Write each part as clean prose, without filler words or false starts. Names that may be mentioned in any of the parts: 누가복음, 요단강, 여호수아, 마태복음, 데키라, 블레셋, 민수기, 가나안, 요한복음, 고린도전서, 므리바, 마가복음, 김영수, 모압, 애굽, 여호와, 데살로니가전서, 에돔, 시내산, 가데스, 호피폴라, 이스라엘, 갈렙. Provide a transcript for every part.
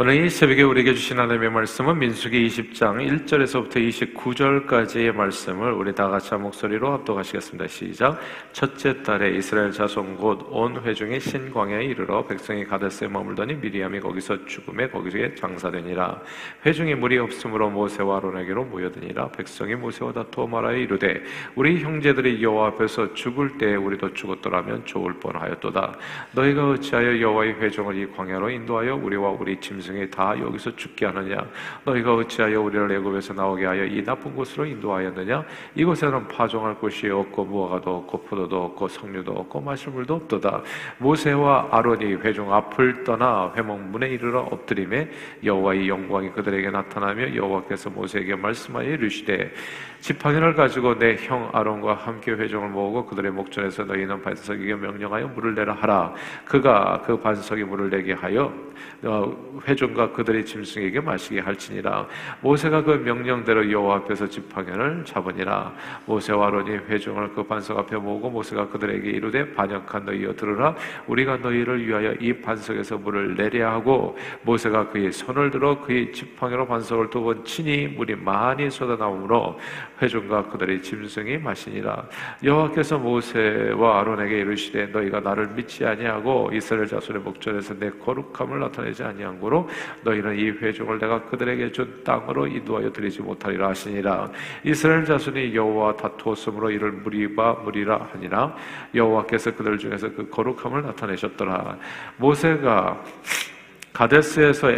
오늘 이 새벽에 우리에게 주신 하나님의 말씀은 민수기 20장 1절에서부터 29절까지의 말씀을 우리 다 같이 한 목소리로 합독하시겠습니다. 시작. 첫째 달에 이스라엘 자손 곧 온 회중이 신광야에 이르러 백성이 가데스에 머물더니 미리암이 거기서 죽음에 거기에 장사되니라. 회중이 물이 없으므로 모세와 아론에게로 모여드니라. 백성이 모세와 다투어 말하여 이르되 우리 형제들이 여호와 앞에서 죽을 때에 우리도 죽었더라면 좋을 뻔하였도다. 너희가 어찌하여 여호와의 회중을 이 광야로 인도하여 우리와 우리 짐승 다 여기서 죽게 하느냐? 너희가 어찌하여 우리를 애굽에서 나오게 하여 이 나쁜 곳으로 인도하였느냐? 이곳에는 파종할 곳이 없고 무화과도 없고 포도도 없고 석류도 없고 마실 물도 없도다. 모세와 아론이 회중 앞을 떠나 회막문에 이르러 엎드리매 여호와의 영광이 그들에게 나타나며 여호와께서 모세에게 말씀하여 이르시되 지팡이를 가지고 내 형 아론과 함께 회중을 모으고 그들의 목전에서 너희는 반석에게 명령하여 물을 내라 하라. 그가 그 반석에 물을 내게 하여 회중과 그들의 짐승에게 마시게 할지니라. 모세가 그 명령대로 여호와 앞에서 지팡이를 잡으니라. 모세와 아론이 회중을 그 반석 앞에 모으고 모세가 그들에게 이르되 반역한 너희여 들으라. 우리가 너희를 위하여 이 반석에서 물을 내려 하고 모세가 그의 손을 들어 그의 지팡이로 반석을 두 번 치니 물이 많이 쏟아나오므로 회중과 그들의 짐승이 마시니라. 여호와께서 모세와 아론에게 이르시되 너희가 나를 믿지 아니하고 이스라엘 자손의 목전에서 내 거룩함을 나타내지 아니한 고로 너희는 이 회중을 내가 그들에게 준 땅으로 인도하여 드리지 못하리라 하시니라. 이스라엘 자손이 여호와 다투었으므로 이를 므리바 므리라 하니라. 여호와께서 그들 중에서 그 거룩함을 나타내셨더라. 모세가 가데스에서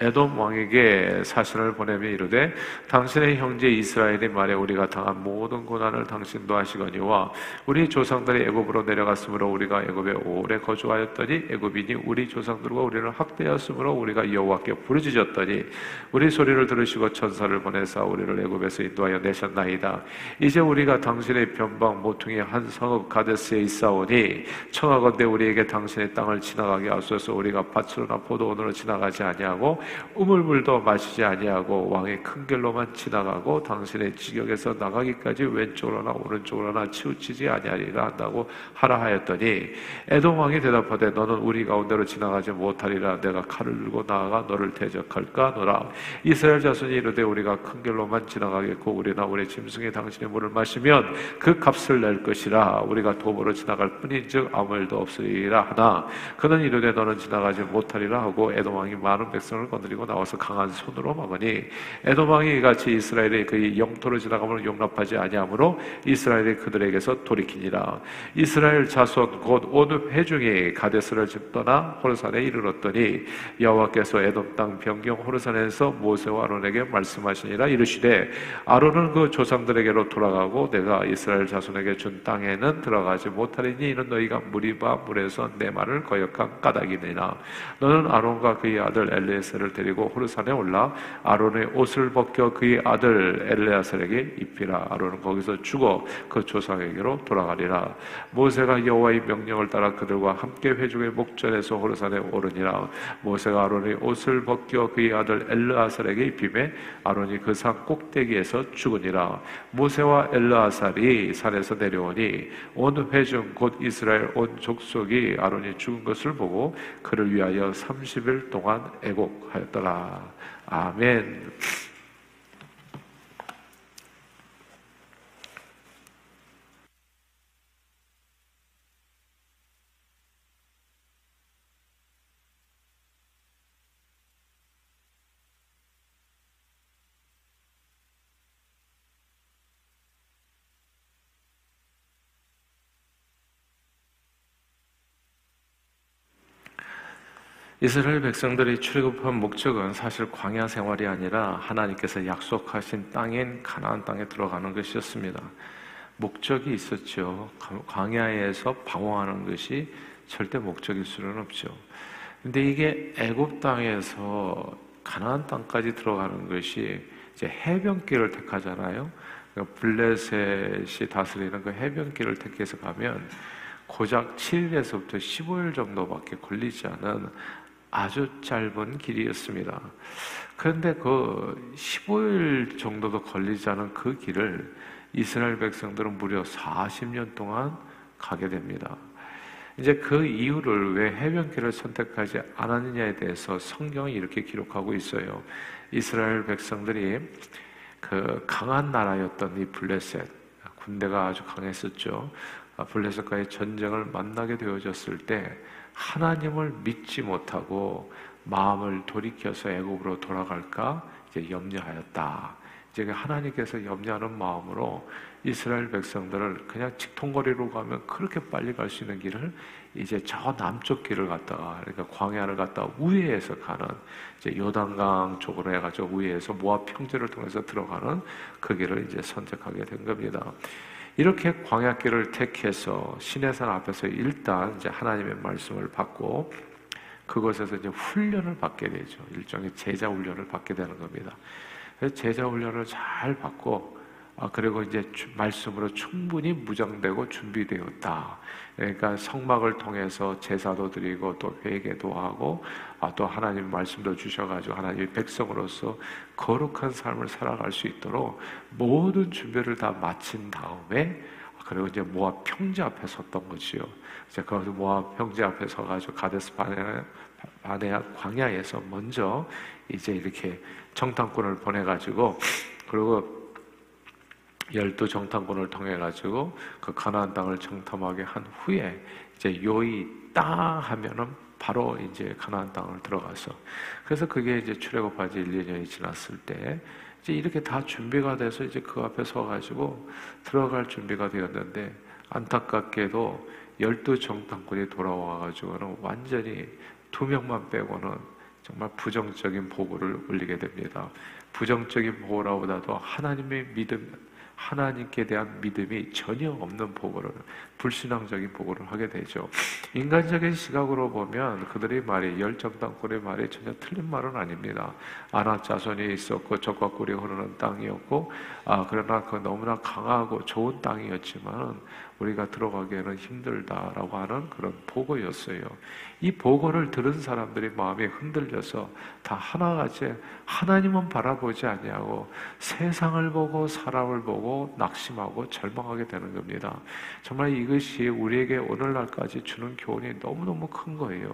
에돔 왕에게 사신을 보내며 이르되 당신의 형제 이스라엘이 말해 우리가 당한 모든 고난을 당신도 아시거니와 우리 조상들이 애굽으로 내려갔으므로 우리가 애굽에 오래 거주하였더니 애굽인이 우리 조상들과 우리를 학대하였으므로 우리가 여호와께 부르짖었더니 우리 소리를 들으시고 천사를 보내사 우리를 애굽에서 인도하여 내셨나이다. 이제 우리가 당신의 변방 모퉁이 한 성읍 가데스에 있사오니 청하건대 우리에게 당신의 땅을 지나가게 하소서. 우리가 밭으로나 포도 오늘은 지나가지 아니하고 우물물도 마시지 아니하고 왕의 큰 길로만 지나가고 당신의 지경에서 나가기까지 왼쪽으로나 오른쪽으로나 치우치지 아니하리라 한다고 하라 하였더니 에돔 왕이 대답하되 너는 우리 가운데로 지나가지 못하리라. 내가 칼을 들고 나아가 너를 대적할까 노라. 이스라엘 자손이 이르되 우리가 큰 길로만 지나가겠고 우리나 우리 짐승이 당신의 물을 마시면 그 값을 낼 것이라. 우리가 도보로 지나갈 뿐인즉 아무 일도 없으리라 하나 그는 이르되 너는 지나가지 못하리라 하고 에돔 왕이 많은 백성을 건드리고 나와서 강한 손으로 막으니 에돔 왕이 이같이 이스라엘의 그의 영토를 지나가면 용납하지 아니하므로 이스라엘이 그들에게서 돌이키니라. 이스라엘 자손 곧 온 회중이 가데스를 떠나 호르산에 이르렀더니 여호와께서 에돔 땅 변경 호르산에서 모세와 아론에게 말씀하시니라. 이르시되 아론은 그 조상들에게로 돌아가고 내가 이스라엘 자손에게 준 땅에는 들어가지 못하리니 이는 너희가 므리바 물에서 내 말을 거역한 까닭이니라. 너는 아론과 그의 아들 엘레아살을 데리고 호르산에 올라 아론의 옷을 벗겨 그의 아들 엘레아살에게 입히라. 아론은 거기서 죽어 그 조상에게로 돌아가리라. 모세가 여호와의 명령을 따라 그들과 함께 회중의 목전에서 호르산에 오르니라. 모세가 아론의 옷을 벗겨 그의 아들 엘레아살에게 입히매 아론이 그 산 꼭대기에서 죽으니라. 모세와 엘레아살이 산에서 내려오니 온 회중 곧 이스라엘 온 족속이 아론이 죽은 것을 보고 그를 위하여 30일 동안 애곡하였더라. 아멘. 이스라엘 백성들이 출애굽한 목적은 사실 광야 생활이 아니라 하나님께서 약속하신 땅인 가나안 땅에 들어가는 것이었습니다. 목적이 있었죠. 광야에서 방황하는 것이 절대 목적일 수는 없죠. 근데 이게 애굽 땅에서 가나안 땅까지 들어가는 것이 이제 해변길을 택하잖아요. 그러니까 블레셋이 다스리는 그 해변길을 택해서 가면 고작 7일에서부터 15일 정도밖에 걸리지 않은 아주 짧은 길이었습니다. 그런데 그 15일 정도도 걸리지 않은 그 길을 이스라엘 백성들은 무려 40년 동안 가게 됩니다. 이제 그 이유를 왜 해변길을 선택하지 않았느냐에 대해서 성경이 이렇게 기록하고 있어요. 이스라엘 백성들이 그 강한 나라였던 이 블레셋, 군대가 아주 강했었죠. 블레셋과의 전쟁을 만나게 되어졌을 때 하나님을 믿지 못하고 마음을 돌이켜서 애굽으로 돌아갈까 이제 염려하였다. 이제 하나님께서 염려하는 마음으로 이스라엘 백성들을 그냥 직통거리로 가면 그렇게 빨리 갈 수 있는 길을 이제 저 남쪽 길을 갔다가, 그러니까 광야를 갔다가 우회해서 가는, 이제 요단강 쪽으로 해가지고 우회해서 모압 평지를 통해서 들어가는 그 길을 이제 선택하게 된 겁니다. 이렇게 광야길을 택해서 시내산 앞에서 일단 이제 하나님의 말씀을 받고 그곳에서 이제 훈련을 받게 되죠. 일종의 제자 훈련을 받게 되는 겁니다. 그래서 제자 훈련을 잘 받고, 그리고 이제 말씀으로 충분히 무장되고 준비되었다. 그러니까 성막을 통해서 제사도 드리고 또 회개도 하고, 또 하나님 말씀도 주셔가지고 하나님의 백성으로서 거룩한 삶을 살아갈 수 있도록 모든 준비를 다 마친 다음에, 그리고 이제 모압 평지 앞에 섰던 거지요. 이제 거기서 모압 평지 앞에 서가지고 가데스 바네아 광야에서 먼저 이제 이렇게 정탐꾼을 보내가지고, 그리고 12 정탐꾼을 통해 가지고 그 가나안 땅을 정탐하게 한 후에 이제 요이 땅 하면은 바로 이제 가나안 땅을 들어가서, 그래서 그게 이제 출애굽하지 1~2년이 지났을 때 이제 이렇게 다 준비가 돼서 이제 그 앞에 서 가지고 들어갈 준비가 되었는데, 안타깝게도 12 정탐꾼이 돌아와 가지고는 완전히 2명만 빼고는 정말 부정적인 보고를 올리게 됩니다. 부정적인 보고라보다도 하나님의 믿음, 하나님께 대한 믿음이 전혀 없는 보고를, 불신앙적인 보고를 하게 되죠. 인간적인 시각으로 보면 그들의 말이, 열정당권의 말이 전혀 틀린 말은 아닙니다. 아낙 자손이 있었고 젖과 꿀이 흐르는 땅이었고, 그러나 그 너무나 강하고 좋은 땅이었지만 우리가 들어가기에는 힘들다라고 하는 그런 보고였어요. 이 보고를 들은 사람들의 마음이 흔들려서 다 하나같이 하나님은 바라보지 아니하고 세상을 보고 사람을 보고 낙심하고 절망하게 되는 겁니다. 정말 이것이 우리에게 오늘날까지 주는 교훈이 너무너무 큰 거예요.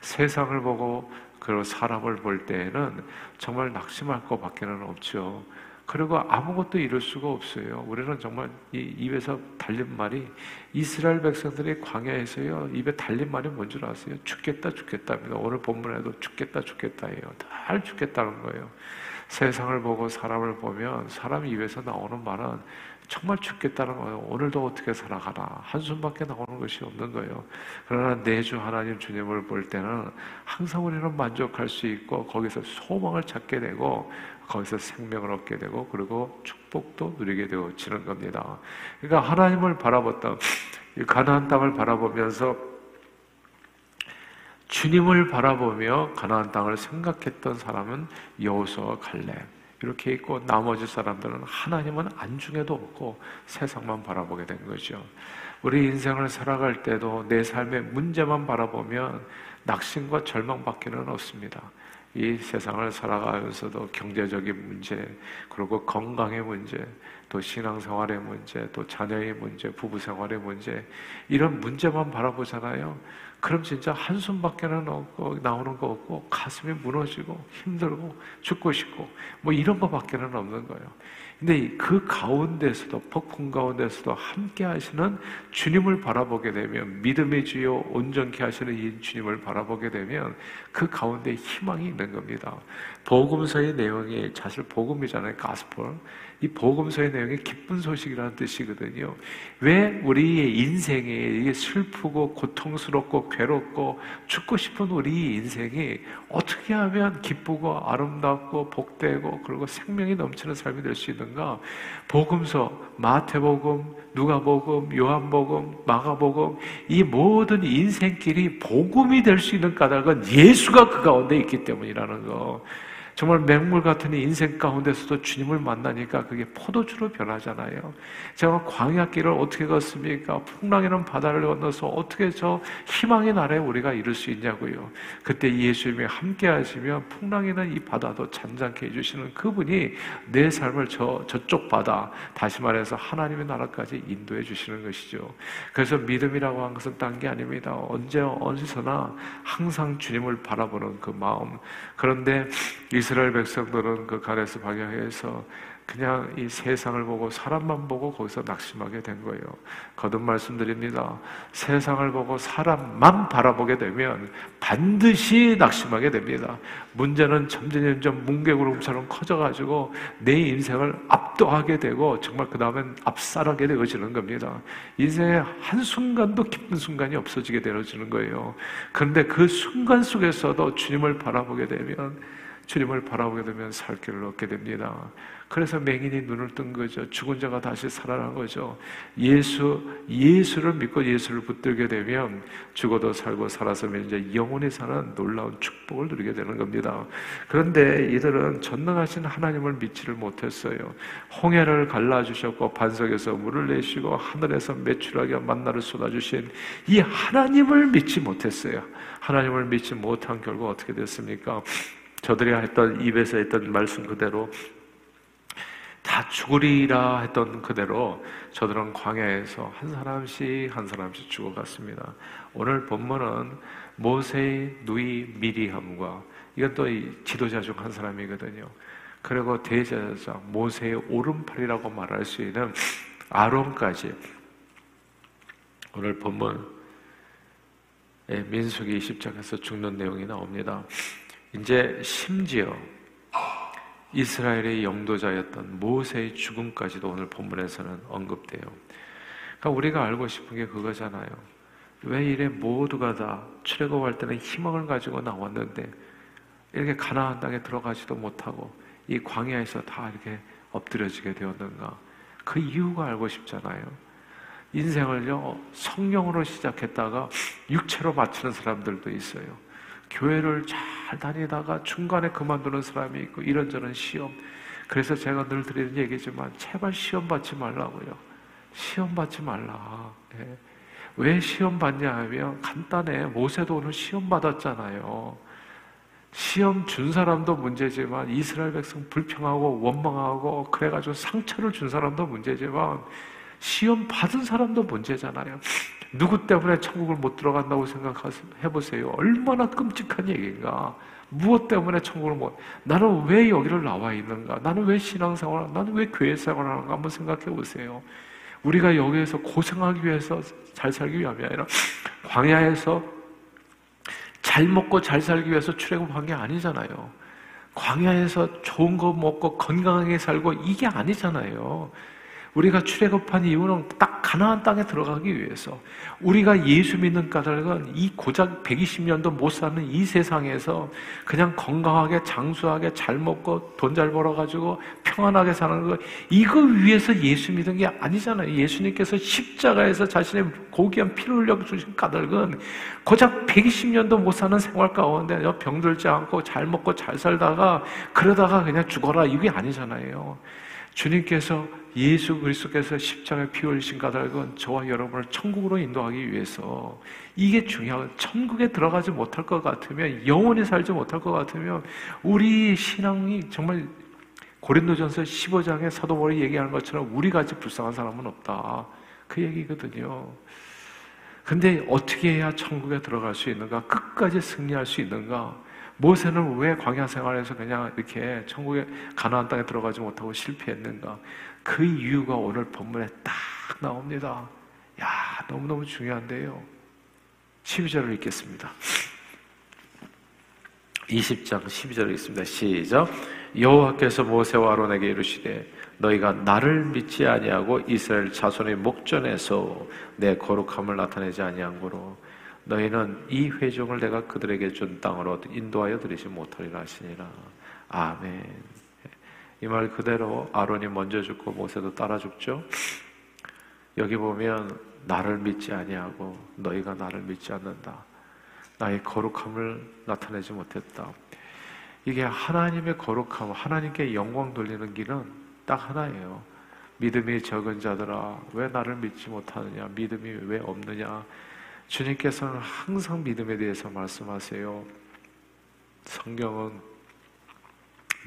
세상을 보고 그리고 사람을 볼 때에는 정말 낙심할 것밖에는 없죠. 그리고 아무것도 이룰 수가 없어요. 우리는 정말 이 입에서 달린 말이, 이스라엘 백성들이 광야에서요, 입에 달린 말이 뭔 줄 아세요? 죽겠다 죽겠다입니다. 오늘 본문에도 죽겠다 죽겠다예요. 다 죽겠다는 거예요. 세상을 보고 사람을 보면 사람 입에서 나오는 말은 정말 죽겠다는 거예요. 오늘도 어떻게 살아가나, 한숨밖에 나오는 것이 없는 거예요. 그러나 내주 하나님 주님을 볼 때는 항상 우리는 만족할 수 있고 거기서 소망을 찾게 되고 거기서 생명을 얻게 되고 그리고 축복도 누리게 되어지는 겁니다. 그러니까 하나님을 바라봤던, 가나안 땅을 바라보면서 주님을 바라보며 가나안 땅을 생각했던 사람은 여호수아, 갈렙 이렇게 있고, 나머지 사람들은 하나님은 안중에도 없고 세상만 바라보게 된 거죠. 우리 인생을 살아갈 때도 내 삶의 문제만 바라보면 낙심과 절망밖에는 없습니다. 이 세상을 살아가면서도 경제적인 문제, 그리고 건강의 문제, 또 신앙생활의 문제, 또 자녀의 문제, 부부생활의 문제, 이런 문제만 바라보잖아요. 그럼 진짜 한숨밖에는 없고 나오는 거 없고 가슴이 무너지고 힘들고 죽고 싶고 뭐 이런 거밖에는 없는 거예요. 근데 그 가운데서도, 폭풍 가운데서도 함께 하시는 주님을 바라보게 되면, 믿음의 주요 온전케 하시는 이 주님을 바라보게 되면 그 가운데 희망이 있는 겁니다. 복음서의 내용이 사실 복음이잖아요. 가스펠. 이 복음서의 내용이 기쁜 소식이라는 뜻이거든요. 왜 우리의 인생이 슬프고 고통스럽고 괴롭고 죽고 싶은 우리 인생이 어떻게 하면 기쁘고 아름답고 복되고 그리고 생명이 넘치는 삶이 될 수 있는가? 복음서, 마태복음, 누가복음, 요한복음, 마가복음, 이 모든 인생길이 복음이 될 수 있는 까닭은 예수가 그 가운데 있기 때문이라는 거. 정말 맹물 같은 이 인생 가운데서도 주님을 만나니까 그게 포도주로 변하잖아요. 제가 광야길을 어떻게 걷습니까? 풍랑이는 바다를 건너서 어떻게 저 희망의 나라에 우리가 이룰 수 있냐고요. 그때 예수님이 함께 하시면 풍랑이는 이 바다도 잔잔케 해주시는 그분이 내 삶을 저쪽 바다, 다시 말해서 하나님의 나라까지 인도해 주시는 것이죠. 그래서 믿음이라고 한 것은 딴 게 아닙니다. 어디서나 항상 주님을 바라보는 그 마음. 그런데 이스라엘 백성들은 그 가데스 방향에서 그냥 이 세상을 보고 사람만 보고 거기서 낙심하게 된 거예요. 거듭 말씀드립니다. 세상을 보고 사람만 바라보게 되면 반드시 낙심하게 됩니다. 문제는 점점 뭉개구름처럼 커져가지고 내 인생을 압도하게 되고 정말 그 다음엔 압살하게 되어지는 겁니다. 인생의 한순간도 기쁜 순간이 없어지게 되어지는 거예요. 그런데 그 순간 속에서도 주님을 바라보게 되면 살 길을 얻게 됩니다. 그래서 맹인이 눈을 뜬 거죠. 죽은 자가 다시 살아난 거죠. 예수를 믿고 예수를 붙들게 되면 죽어도 살고 살아서 이제 영원히 사는 놀라운 축복을 누리게 되는 겁니다. 그런데 이들은 전능하신 하나님을 믿지를 못했어요. 홍해를 갈라주셨고 반석에서 물을 내시고 하늘에서 메추라기와 만나를 쏟아주신 이 하나님을 믿지 못했어요. 하나님을 믿지 못한 결과 어떻게 됐습니까? 저들이 입에서 했던 말씀 그대로 다 죽으리라 했던 그대로 저들은 광야에서 한 사람씩 죽어갔습니다. 오늘 본문은 모세의 누이 미리함과, 이건 또 이 지도자 중 한 사람이거든요. 그리고 대제사장 모세의 오른팔이라고 말할 수 있는 아론까지, 오늘 본문 민수기 20장에서 죽는 내용이 나옵니다. 이제 심지어 이스라엘의 영도자였던 모세의 죽음까지도 오늘 본문에서는 언급돼요. 그러니까 우리가 알고 싶은 게 그거잖아요. 왜 이래 모두가 다 출애굽할 때는 희망을 가지고 나왔는데 이렇게 가나안 땅에 들어가지도 못하고 이 광야에서 다 이렇게 엎드려지게 되었는가? 그 이유가 알고 싶잖아요. 인생을요, 성령으로 시작했다가 육체로 마치는 사람들도 있어요. 교회를 잘 다니다가 중간에 그만두는 사람이 있고 이런저런 시험. 그래서 제가 늘 드리는 얘기지만 제발 시험 받지 말라고요. 시험 받지 말라. 예. 왜 시험 받냐 하면 간단해. 모세도 오늘 시험 받았잖아요. 시험 준 사람도 문제지만 이스라엘 백성 불평하고 원망하고 그래가지고 상처를 준 사람도 문제지만 시험 받은 사람도 문제잖아요. 누구 때문에 천국을 못 들어간다고 생각해보세요. 얼마나 끔찍한 얘기인가. 무엇 때문에 천국을 못, 나는 왜 여기를 나와 있는가, 나는 왜 신앙생활, 나는 왜 교회생활을 하는가 한번 생각해보세요. 우리가 여기에서 고생하기 위해서 잘 살기 위함이 아니라 광야에서 잘 먹고 잘 살기 위해서 출애굽한 게 아니잖아요. 광야에서 좋은 거 먹고 건강하게 살고 이게 아니잖아요. 우리가 출애굽한 이유는 딱 가나안 땅에 들어가기 위해서. 우리가 예수 믿는 까닭은 이 고작 120년도 못 사는 이 세상에서 그냥 건강하게 장수하게 잘 먹고 돈 잘 벌어가지고 평안하게 사는 거, 이거 위해서 예수 믿은 게 아니잖아요. 예수님께서 십자가에서 자신의 고귀한 피를 흘려 주신 까닭은 고작 120년도 못 사는 생활 가운데 병들지 않고 잘 먹고 잘 살다가 그러다가 그냥 죽어라, 이게 아니잖아요. 주님께서, 예수 그리스도께서 십자가에 피 흘리신 까닭은 저와 여러분을 천국으로 인도하기 위해서. 이게 중요한, 천국에 들어가지 못할 것 같으면, 영원히 살지 못할 것 같으면, 우리 신앙이 정말 고린도전서 15장에 사도 바울이 얘기하는 것처럼 우리같이 불쌍한 사람은 없다, 그 얘기거든요. 근데 어떻게 해야 천국에 들어갈 수 있는가, 끝까지 승리할 수 있는가? 모세는 왜 광야 생활에서 그냥 이렇게 천국에, 가나안 땅에 들어가지 못하고 실패했는가? 그 이유가 오늘 본문에 딱 나옵니다. 야, 너무너무 중요한데요. 12절을 읽겠습니다. 20장 12절을 읽습니다. 시작. 여호와께서 모세와 아론에게 이르시되 너희가 나를 믿지 아니하고 이스라엘 자손의 목전에서 내 거룩함을 나타내지 아니한 고로 너희는 이 회중을 내가 그들에게 준 땅으로 인도하여 들이지 못하리라 하시니라. 아멘. 이 말 그대로 아론이 먼저 죽고 모세도 따라 죽죠. 여기 보면 나를 믿지 아니하고, 너희가 나를 믿지 않는다, 나의 거룩함을 나타내지 못했다. 이게 하나님의 거룩함, 하나님께 영광 돌리는 길은 딱 하나예요. 믿음이 적은 자들아 왜 나를 믿지 못하느냐, 믿음이 왜 없느냐. 주님께서는 항상 믿음에 대해서 말씀하세요. 성경은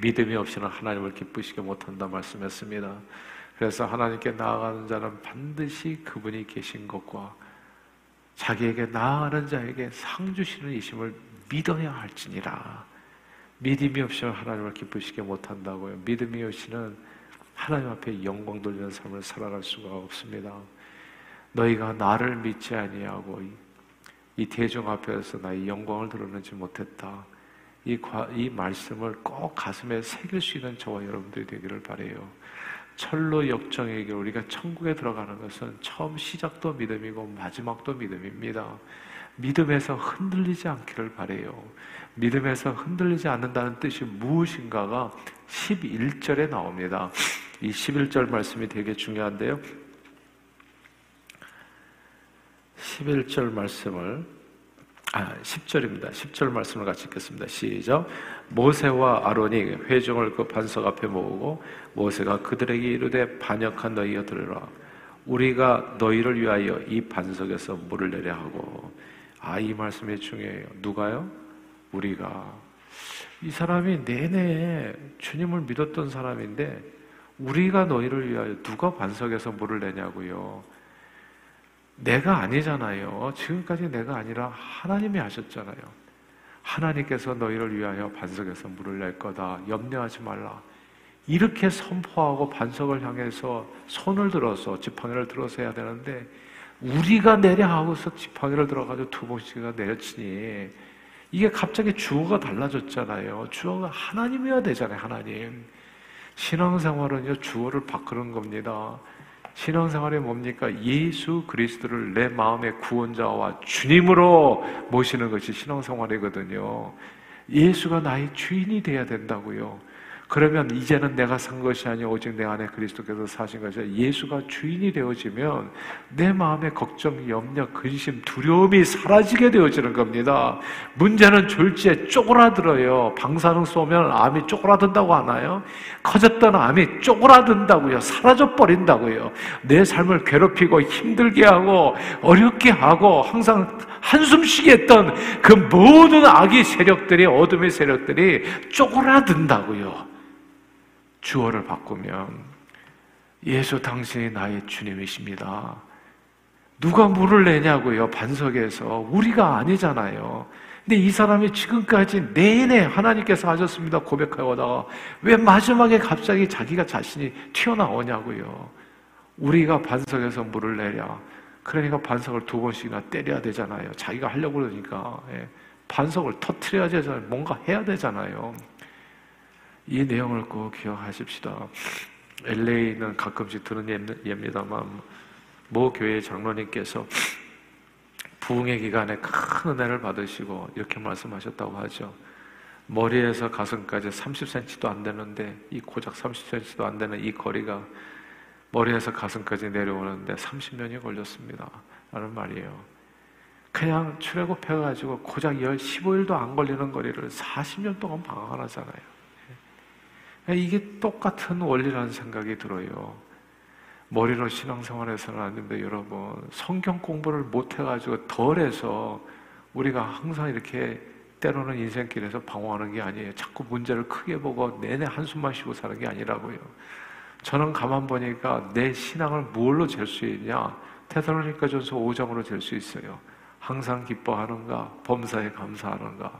믿음이 없이는 하나님을 기쁘시게 못한다 말씀했습니다. 그래서 하나님께 나아가는 자는 반드시 그분이 계신 것과 자기에게 나아가는 자에게 상 주시는 이심을 믿어야 할지니라. 믿음이 없이는 하나님을 기쁘시게 못한다고요. 믿음이 없이는 하나님 앞에 영광 돌리는 삶을 살아갈 수가 없습니다. 너희가 나를 믿지 아니하고 이 대중 앞에서 나의 영광을 드러내지 못했다. 이 말씀을 꼭 가슴에 새길 수 있는 저와 여러분들이 되기를 바라요. 철로 역정에게 우리가 천국에 들어가는 것은 처음 시작도 믿음이고 마지막도 믿음입니다. 믿음에서 흔들리지 않기를 바라요. 믿음에서 흔들리지 않는다는 뜻이 무엇인가가 11절에 나옵니다. 이 11절 말씀이 되게 중요한데요. 11절 말씀을 10절입니다. 10절 말씀을 같이 읽겠습니다. 시작. 모세와 아론이 회중을 그 반석 앞에 모으고 모세가 그들에게 이르되 반역한 너희여 들으라. 우리가 너희를 위하여 이 반석에서 물을 내려 하고. 이 말씀이 중요해요. 누가요? 우리가. 이 사람이 내내 주님을 믿었던 사람인데 우리가 너희를 위하여 누가 반석에서 물을 내냐고요. 내가 아니잖아요. 지금까지 내가 아니라 하나님이 하셨잖아요. 하나님께서 너희를 위하여 반석에서 물을 낼 거다. 염려하지 말라. 이렇게 선포하고 반석을 향해서 손을 들어서 지팡이를 들어서 해야 되는데 우리가 내려 하고서 지팡이를 들어가지고 두 번씩 내려치니 이게 갑자기 주어가 달라졌잖아요. 주어가 하나님이어야 되잖아요. 하나님. 신앙생활은요 주어를 바꾸는 겁니다. 신앙생활이 뭡니까? 예수 그리스도를 내 마음의 구원자와 주님으로 모시는 것이 신앙생활이거든요. 예수가 나의 주인이 돼야 된다고요. 그러면 이제는 내가 산 것이 아니오 오직 내 안에 그리스도께서 사신 것이야. 예수가 주인이 되어지면 내 마음의 걱정, 염려, 근심, 두려움이 사라지게 되어지는 겁니다. 문제는 졸지에 쪼그라들어요. 방사능 쏘면 암이 쪼그라든다고 하나요? 커졌던 암이 쪼그라든다고요. 사라져버린다고요. 내 삶을 괴롭히고 힘들게 하고 어렵게 하고 항상 한숨 쉬게 했던 그 모든 악의 세력들이, 어둠의 세력들이 쪼그라든다고요. 주어를 바꾸면 예수 당신이 나의 주님이십니다. 누가 물을 내냐고요. 반석에서. 우리가 아니잖아요. 근데 이 사람이 지금까지 내내 하나님께서 하셨습니다 고백하다가 왜 마지막에 갑자기 자기가 자신이 튀어나오냐고요. 우리가 반석에서 물을 내랴. 그러니까 반석을 두 번씩이나 때려야 되잖아요. 자기가 하려고 그러니까. 반석을 터트려야 되잖아요. 뭔가 해야 되잖아요. 이 내용을 꼭 기억하십시다. LA는 가끔씩 드는 예입니다만 모 교회 장로님께서 부흥의 기간에 큰 은혜를 받으시고 이렇게 말씀하셨다고 하죠. 머리에서 가슴까지 30cm도 안 되는데 이 고작 30cm도 안 되는 이 거리가 머리에서 가슴까지 내려오는데 30년이 걸렸습니다 라는 말이에요. 그냥 출애굽해가지고 고작 15일도 안 걸리는 거리를 40년 동안 방황하잖아요. 이게 똑같은 원리라는 생각이 들어요. 머리로 신앙생활에서는 아닌데 여러분 성경 공부를 못해가지고 덜해서 우리가 항상 이렇게 때로는 인생길에서 방황하는 게 아니에요. 자꾸 문제를 크게 보고 내내 한숨만 쉬고 사는 게 아니라고요. 저는 가만 보니까 내 신앙을 뭘로 잴 수 있냐? 데살로니가전서 5장으로 잴 수 있어요. 항상 기뻐하는가? 범사에 감사하는가?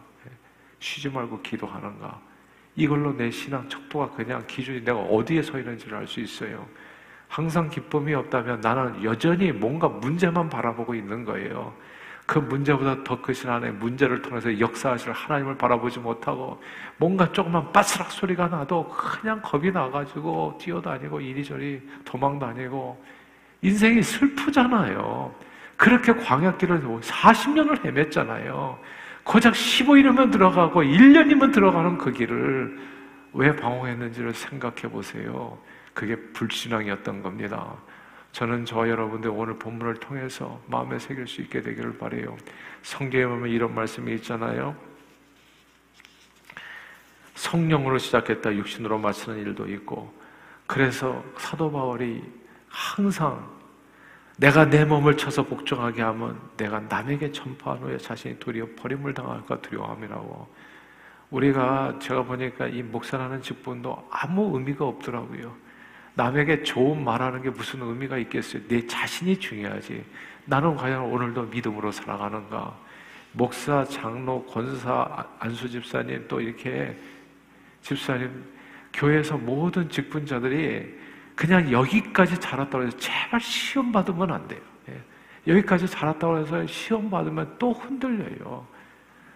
쉬지 말고 기도하는가? 이걸로 내 신앙 척도가 그냥 기준이 내가 어디에 서 있는지를 알 수 있어요. 항상 기쁨이 없다면 나는 여전히 뭔가 문제만 바라보고 있는 거예요. 그 문제보다 더 크신 하나의 문제를 통해서 역사하실 하나님을 바라보지 못하고 뭔가 조금만 빠스락 소리가 나도 그냥 겁이 나가지고 뛰어다니고 이리저리 도망다니고 인생이 슬프잖아요. 그렇게 광야길을 40년을 헤맸잖아요. 고작 15일이면 들어가고 1년이면 들어가는 그 길을 왜 방황했는지를 생각해 보세요. 그게 불신앙이었던 겁니다. 저는 저와 여러분들 오늘 본문을 통해서 마음에 새길 수 있게 되기를 바라요. 성경에 보면 이런 말씀이 있잖아요. 성령으로 시작했다 육신으로 마치는 일도 있고, 그래서 사도 바울이 항상 내가 내 몸을 쳐서 복종하게 하면 내가 남에게 전파한 후에 자신이 도리어 버림을 당할까 두려워함이라고. 제가 보니까 이 목사라는 직분도 아무 의미가 없더라고요. 남에게 좋은 말하는 게 무슨 의미가 있겠어요? 내 자신이 중요하지. 나는 과연 오늘도 믿음으로 살아가는가? 목사, 장로, 권사, 안수집사님, 또 이렇게 집사님, 교회에서 모든 직분자들이 그냥 여기까지 자랐다고 해서 제발 시험 받으면 안 돼요. 여기까지 자랐다고 해서 시험 받으면 또 흔들려요.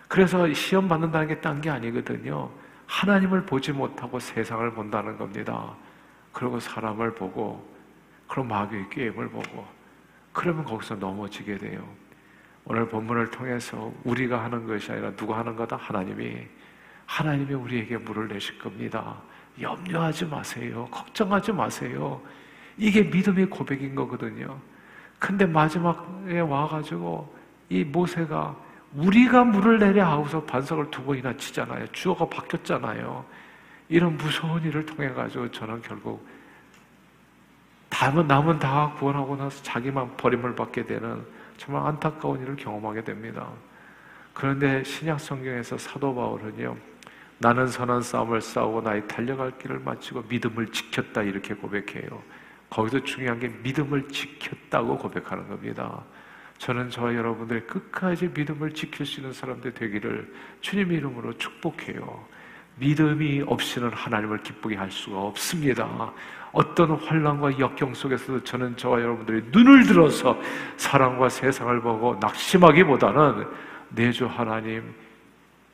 그래서 시험 받는다는 게 딴 게 아니거든요. 하나님을 보지 못하고 세상을 본다는 겁니다. 그리고 사람을 보고, 그리고 마귀의 게임을 보고, 그러면 거기서 넘어지게 돼요. 오늘 본문을 통해서 우리가 하는 것이 아니라 누가 하는 거다? 하나님이 우리에게 물을 내실 겁니다. 염려하지 마세요. 걱정하지 마세요. 이게 믿음의 고백인 거거든요. 근데 마지막에 와가지고 이 모세가 우리가 물을 내려 하고서 반석을 두 번이나 치잖아요. 주어가 바뀌었잖아요. 이런 무서운 일을 통해가지고 저는 결국 남은 다 구원하고 나서 자기만 버림을 받게 되는 정말 안타까운 일을 경험하게 됩니다. 그런데 신약 성경에서 사도 바울은요, 나는 선한 싸움을 싸우고 나의 달려갈 길을 마치고 믿음을 지켰다, 이렇게 고백해요. 거기서 중요한 게 믿음을 지켰다고 고백하는 겁니다. 저는 저와 여러분들이 끝까지 믿음을 지킬 수 있는 사람들 되기를 주님의 이름으로 축복해요. 믿음이 없이는 하나님을 기쁘게 할 수가 없습니다. 어떤 환난과 역경 속에서도 저는 저와 여러분들이 눈을 들어서 사랑과 세상을 보고 낙심하기보다는 내 주 하나님,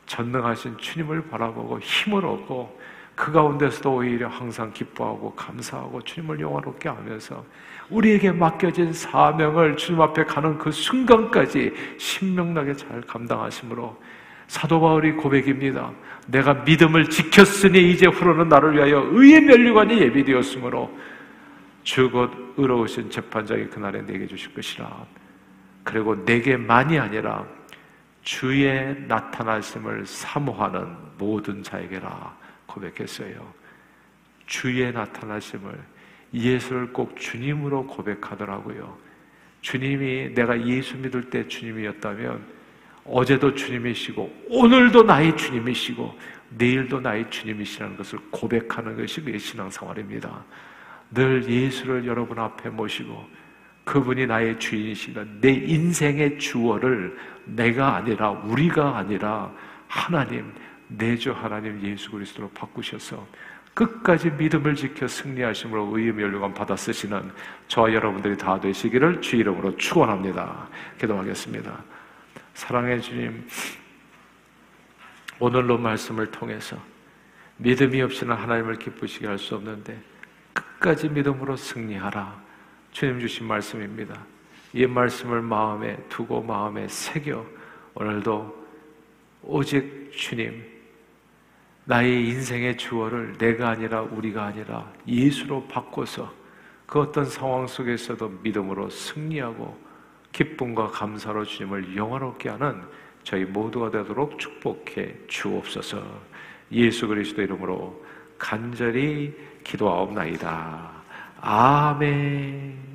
전능하신 주님을 바라보고 힘을 얻고, 그 가운데서도 오히려 항상 기뻐하고 감사하고 주님을 영화롭게 하면서 우리에게 맡겨진 사명을 주님 앞에 가는 그 순간까지 신명나게 잘 감당하심으로, 사도 바울이 고백입니다. 내가 믿음을 지켰으니 이제 후로는 나를 위하여 의의 면류관이 예비되었으므로 주 곧 의로우신 재판장이 그날에 내게 주실 것이라. 그리고 내게만이 아니라 주의 나타나심을 사모하는 모든 자에게라 고백했어요. 주의 나타나심을, 예수를 꼭 주님으로 고백하더라고요. 주님이, 내가 예수 믿을 때 주님이었다면 어제도 주님이시고 오늘도 나의 주님이시고 내일도 나의 주님이시라는 것을 고백하는 것이 내 신앙생활입니다. 늘 예수를 여러분 앞에 모시고, 그분이 나의 주인이시는 내 인생의 주어를 내가 아니라, 우리가 아니라 하나님, 내 주 하나님 예수 그리스도로 바꾸셔서 끝까지 믿음을 지켜 승리하심으로 의의 면류관 받아 쓰시는 저와 여러분들이 다 되시기를 주 이름으로 축원합니다. 기도하겠습니다. 사랑해 주님, 오늘로 말씀을 통해서 믿음이 없이는 하나님을 기쁘시게 할 수 없는데 끝까지 믿음으로 승리하라, 주님 주신 말씀입니다. 이 말씀을 마음에 두고 마음에 새겨 오늘도 오직 주님, 나의 인생의 주어를 내가 아니라 우리가 아니라 예수로 바꿔서 그 어떤 상황 속에서도 믿음으로 승리하고 기쁨과 감사로 주님을 영화롭게 하는 저희 모두가 되도록 축복해 주옵소서. 예수 그리스도 이름으로 간절히 기도하옵나이다. 아멘.